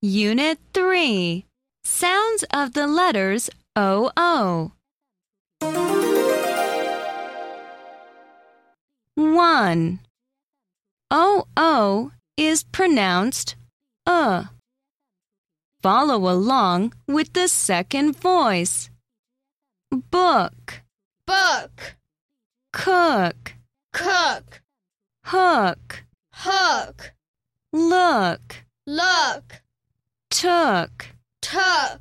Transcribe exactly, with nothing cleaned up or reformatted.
Unit three. Sounds of the letters O O. one. O O is pronounced uh. Follow along with the second voice. Book. Book. Cook. Cook. Hook. Hook. Look. Look. Took. Took.